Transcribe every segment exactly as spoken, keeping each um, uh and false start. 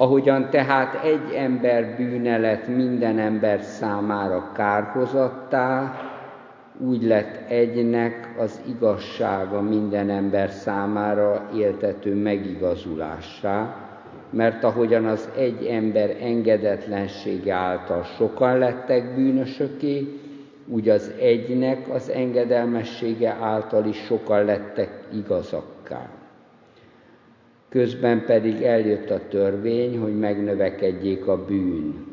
Ahogyan tehát egy ember bűne lett minden ember számára kárhozattá, úgy lett egynek az igazsága minden ember számára éltető megigazulássá, mert ahogyan az egy ember engedetlensége által sokan lettek bűnösöké, úgy az egynek az engedelmessége által is sokan lettek igazakká. Közben pedig eljött a törvény, hogy megnövekedjék a bűn.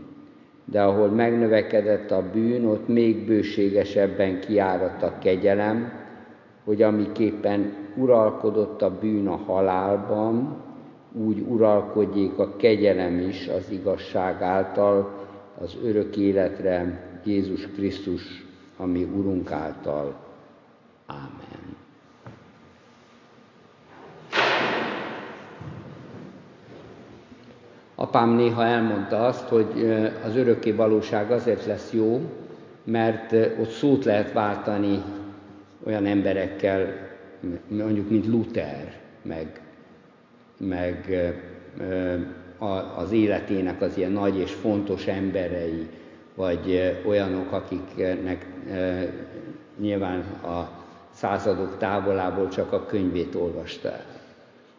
De ahol megnövekedett a bűn, ott még bőségesebben kiáradt a kegyelem, hogy amiképpen uralkodott a bűn a halálban, úgy uralkodjék a kegyelem is az igazság által, az örök életre, Jézus Krisztus, a mi Urunk által. Ámen. Apám néha elmondta azt, hogy az örökké valóság azért lesz jó, mert ott szót lehet váltani olyan emberekkel, mondjuk, mint Luther, meg, meg az életének az ilyen nagy és fontos emberei, vagy olyanok, akiknek nyilván a századok távolából csak a könyvét olvasta el.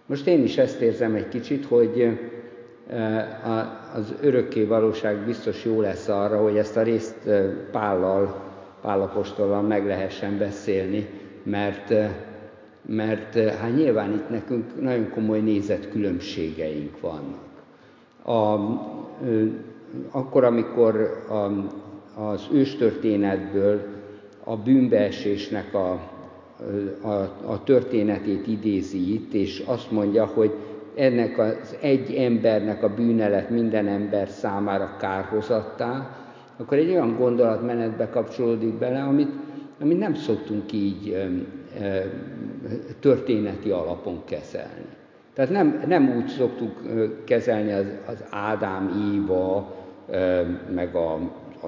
Most én is ezt érzem egy kicsit, hogy az örökké valóság biztos jó lesz arra, hogy ezt a részt Pállal, Pál apostollal meg lehessen beszélni, mert, mert hát nyilván itt nekünk nagyon komoly nézetkülönbségeink vannak. A, akkor, amikor a, az őstörténetből a bűnbeesésnek a, a, a történetét idézi itt, és azt mondja, hogy ennek az egy embernek a bűne lett minden ember számára kárhozattá, akkor egy olyan gondolatmenetbe kapcsolódik bele, amit, amit nem szoktunk így ö, ö, történeti alapon kezelni. Tehát nem, nem úgy szoktuk kezelni az, az Ádám, Éva, ö, meg a, a,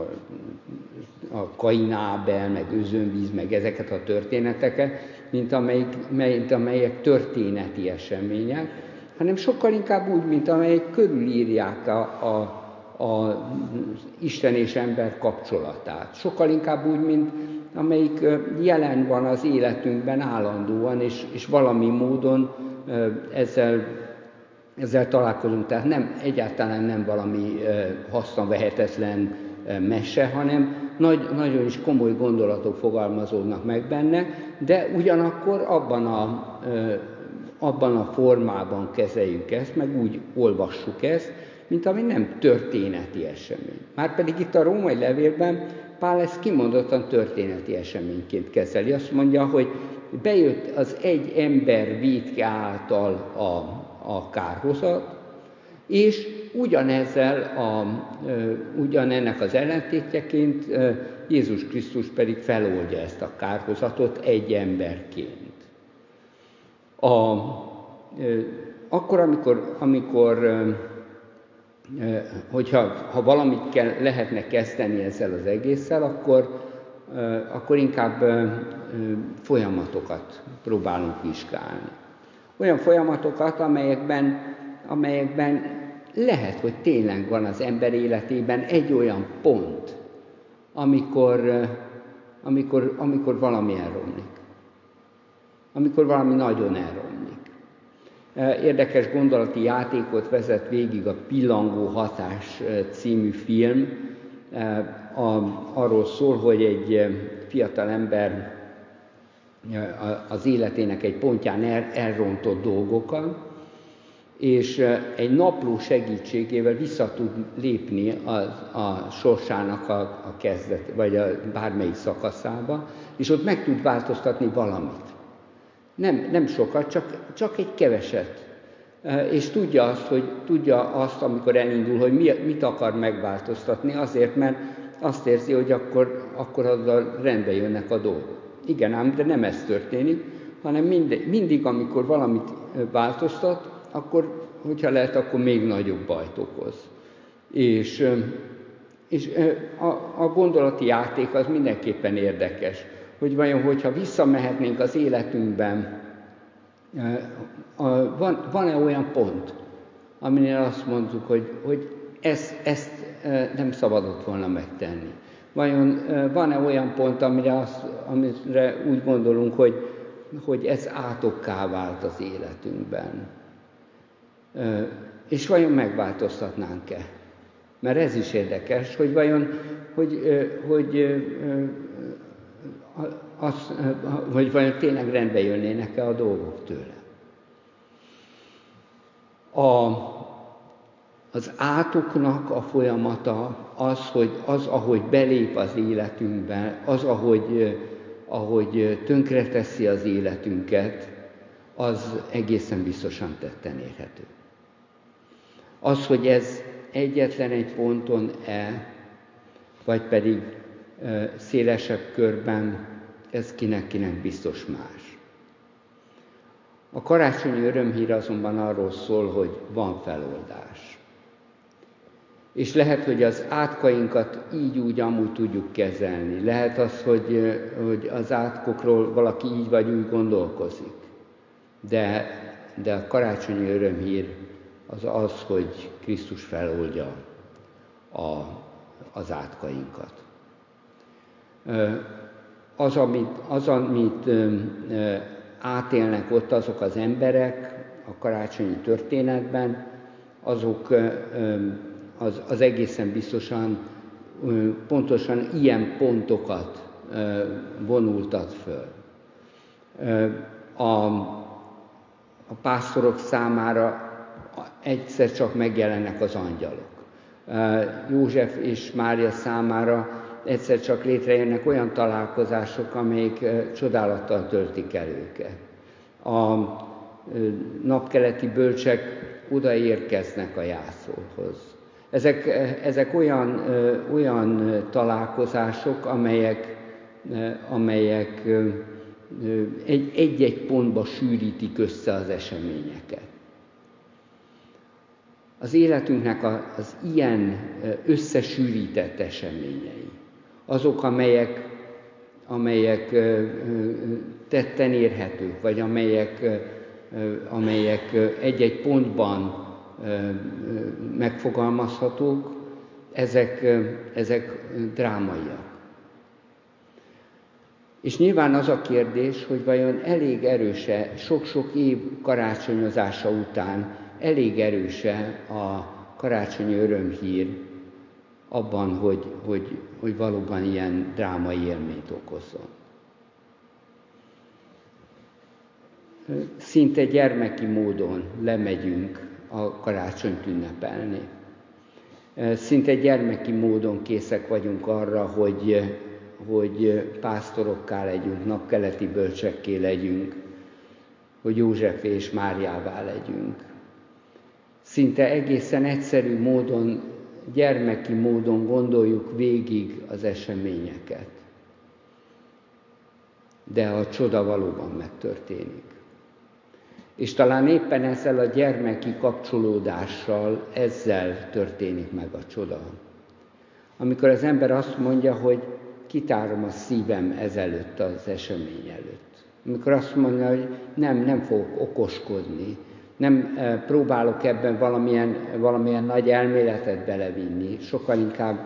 a Kain, Ábel, meg özönvíz, meg ezeket a történeteket, mint amelyik, mint amelyek történeti események, hanem sokkal inkább úgy, mint amelyek körülírják a, a, a Isten és ember kapcsolatát. Sokkal inkább úgy, mint amelyik jelen van az életünkben állandóan, és, és valami módon ezzel, ezzel találkozunk. Tehát nem, egyáltalán nem valami haszonvehetetlen mese, hanem Nagy, nagyon is komoly gondolatok fogalmazódnak meg benne, de ugyanakkor abban a... abban a formában kezeljük ezt, meg úgy olvassuk ezt, mint ami nem történeti esemény. Márpedig itt a római levélben Pál ezt kimondottan történeti eseményként kezeli. Azt mondja, hogy bejött az egy ember vétke által a, a kárhozat, és ugyanezzel a, ugyanennek az ellentétjeként Jézus Krisztus pedig feloldja ezt a kárhozatot egy emberként. A, akkor, amikor, amikor hogyha ha valamit kell, lehetne kezdeni ezzel az egésszel, akkor, akkor inkább folyamatokat próbálunk vizsgálni. Olyan folyamatokat, amelyekben, amelyekben lehet, hogy tényleg van az ember életében egy olyan pont, amikor, amikor, amikor valami elromlik. Amikor valami nagyon elromlik. Érdekes gondolati játékot vezet végig a Pillangó hatás című film. Arról szól, hogy egy fiatal ember az életének egy pontján elrontott dolgokat, és egy napló segítségével vissza tud lépni a, a sorsának a, a kezdet, vagy a bármelyik szakaszába, és ott meg tud változtatni valamit. Nem, nem sokat, csak, csak egy keveset. És tudja azt, hogy tudja azt, amikor elindul, hogy mi, mit akar megváltoztatni, azért, mert azt érzi, hogy akkor, akkor azzal rendbe jönnek a dolgok. Igen ám, de nem ez történik, hanem mindig, mindig amikor valamit változtat, akkor, hogyha lehet, akkor még nagyobb bajt okoz. És, és a, a gondolati játék az mindenképpen érdekes. Hogy vajon, hogyha visszamehetnénk az életünkben, van-e olyan pont, aminél azt mondjuk, hogy, hogy ezt, ezt nem szabadott volna megtenni. Vajon van-e olyan pont, amire, azt, amire úgy gondolunk, hogy, hogy ez átokká vált az életünkben? És vajon megváltoztatnánk-e? Mert ez is érdekes, hogy vajon, hogy, hogy, az, hogy vajon tényleg rendbe jönnének-e a dolgok tőle. A, az átoknak a folyamata az, hogy az, ahogy belép az életünkbe, az, ahogy, ahogy tönkreteszi az életünket, az egészen biztosan tetten érhető. Az, hogy ez egyetlen egy ponton-e, vagy pedig e, szélesebb körben, ez kinek-kinek biztos más. A karácsonyi örömhír azonban arról szól, hogy van feloldás. És lehet, hogy az átkainkat így úgy amúgy tudjuk kezelni. Lehet az, hogy, hogy az átkokról valaki így vagy úgy gondolkozik. De, de a karácsonyi örömhír az az, hogy Krisztus feloldja a, az átkainkat. Az, amit, az, amit átélnek ott azok az emberek a karácsonyi történetben, azok az, az egészen biztosan, pontosan ilyen pontokat vonultat föl. A, a pásztorok számára egyszer csak megjelennek az angyalok. József és Mária számára egyszer csak létrejönnek olyan találkozások, amelyek csodálattal töltik el őket. A napkeleti bölcsek odaérkeznek a jászolhoz. Ezek, ezek olyan, olyan találkozások, amelyek, amelyek egy-egy pontba sűrítik össze az eseményeket. Az életünknek az ilyen összesűrített eseményei, azok, amelyek, amelyek tetten érhetők, vagy amelyek, amelyek egy-egy pontban megfogalmazhatók, ezek, ezek drámaiak. És nyilván az a kérdés, hogy vajon elég erőse, sok-sok év karácsonyozása után, elég erőse a karácsonyi örömhír abban, hogy, hogy, hogy valóban ilyen drámai élményt okozzon. Szinte gyermeki módon lemegyünk a karácsonyt ünnepelni. Szinte gyermeki módon készek vagyunk arra, hogy, hogy pásztorokká legyünk, napkeleti bölcsekké legyünk, hogy József és Máriává legyünk. Szinte egészen egyszerű módon, gyermeki módon gondoljuk végig az eseményeket. De a csoda valóban megtörténik. És talán éppen ezzel a gyermeki kapcsolódással, ezzel történik meg a csoda. Amikor az ember azt mondja, hogy kitárom a szívem ezelőtt, az esemény előtt. Amikor azt mondja, hogy nem, nem fogok okoskodni, nem próbálok ebben valamilyen, valamilyen nagy elméletet belevinni, sokkal inkább,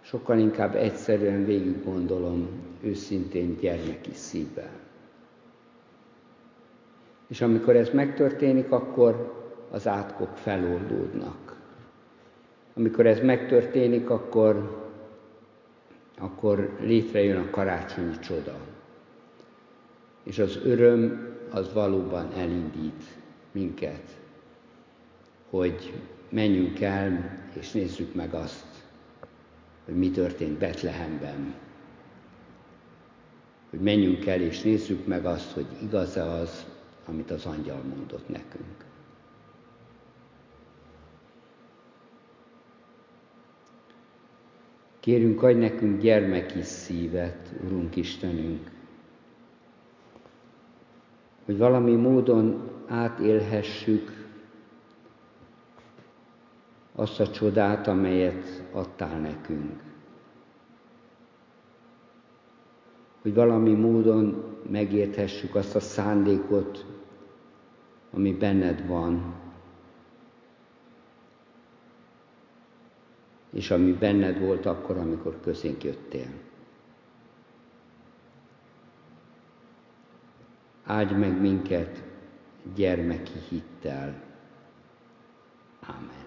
sokkal inkább egyszerűen végig gondolom őszintén gyermeki szívvel. És amikor ez megtörténik, akkor az átkok feloldódnak. Amikor ez megtörténik, akkor, akkor létrejön a karácsonyi csoda. És az öröm az valóban elindít minket, hogy menjünk el, és nézzük meg azt, hogy mi történt Betlehemben. Hogy menjünk el, és nézzük meg azt, hogy igaz-e az, amit az angyal mondott nekünk. Kérünk, adj nekünk gyermeki szívet, Urunk Istenünk, hogy valami módon átélhessük azt a csodát, amelyet adtál nekünk. Hogy valami módon megérthessük azt a szándékot, ami benned van, és ami benned volt akkor, amikor közénk jöttél. Áldj meg minket gyermeki hittel. Ámen.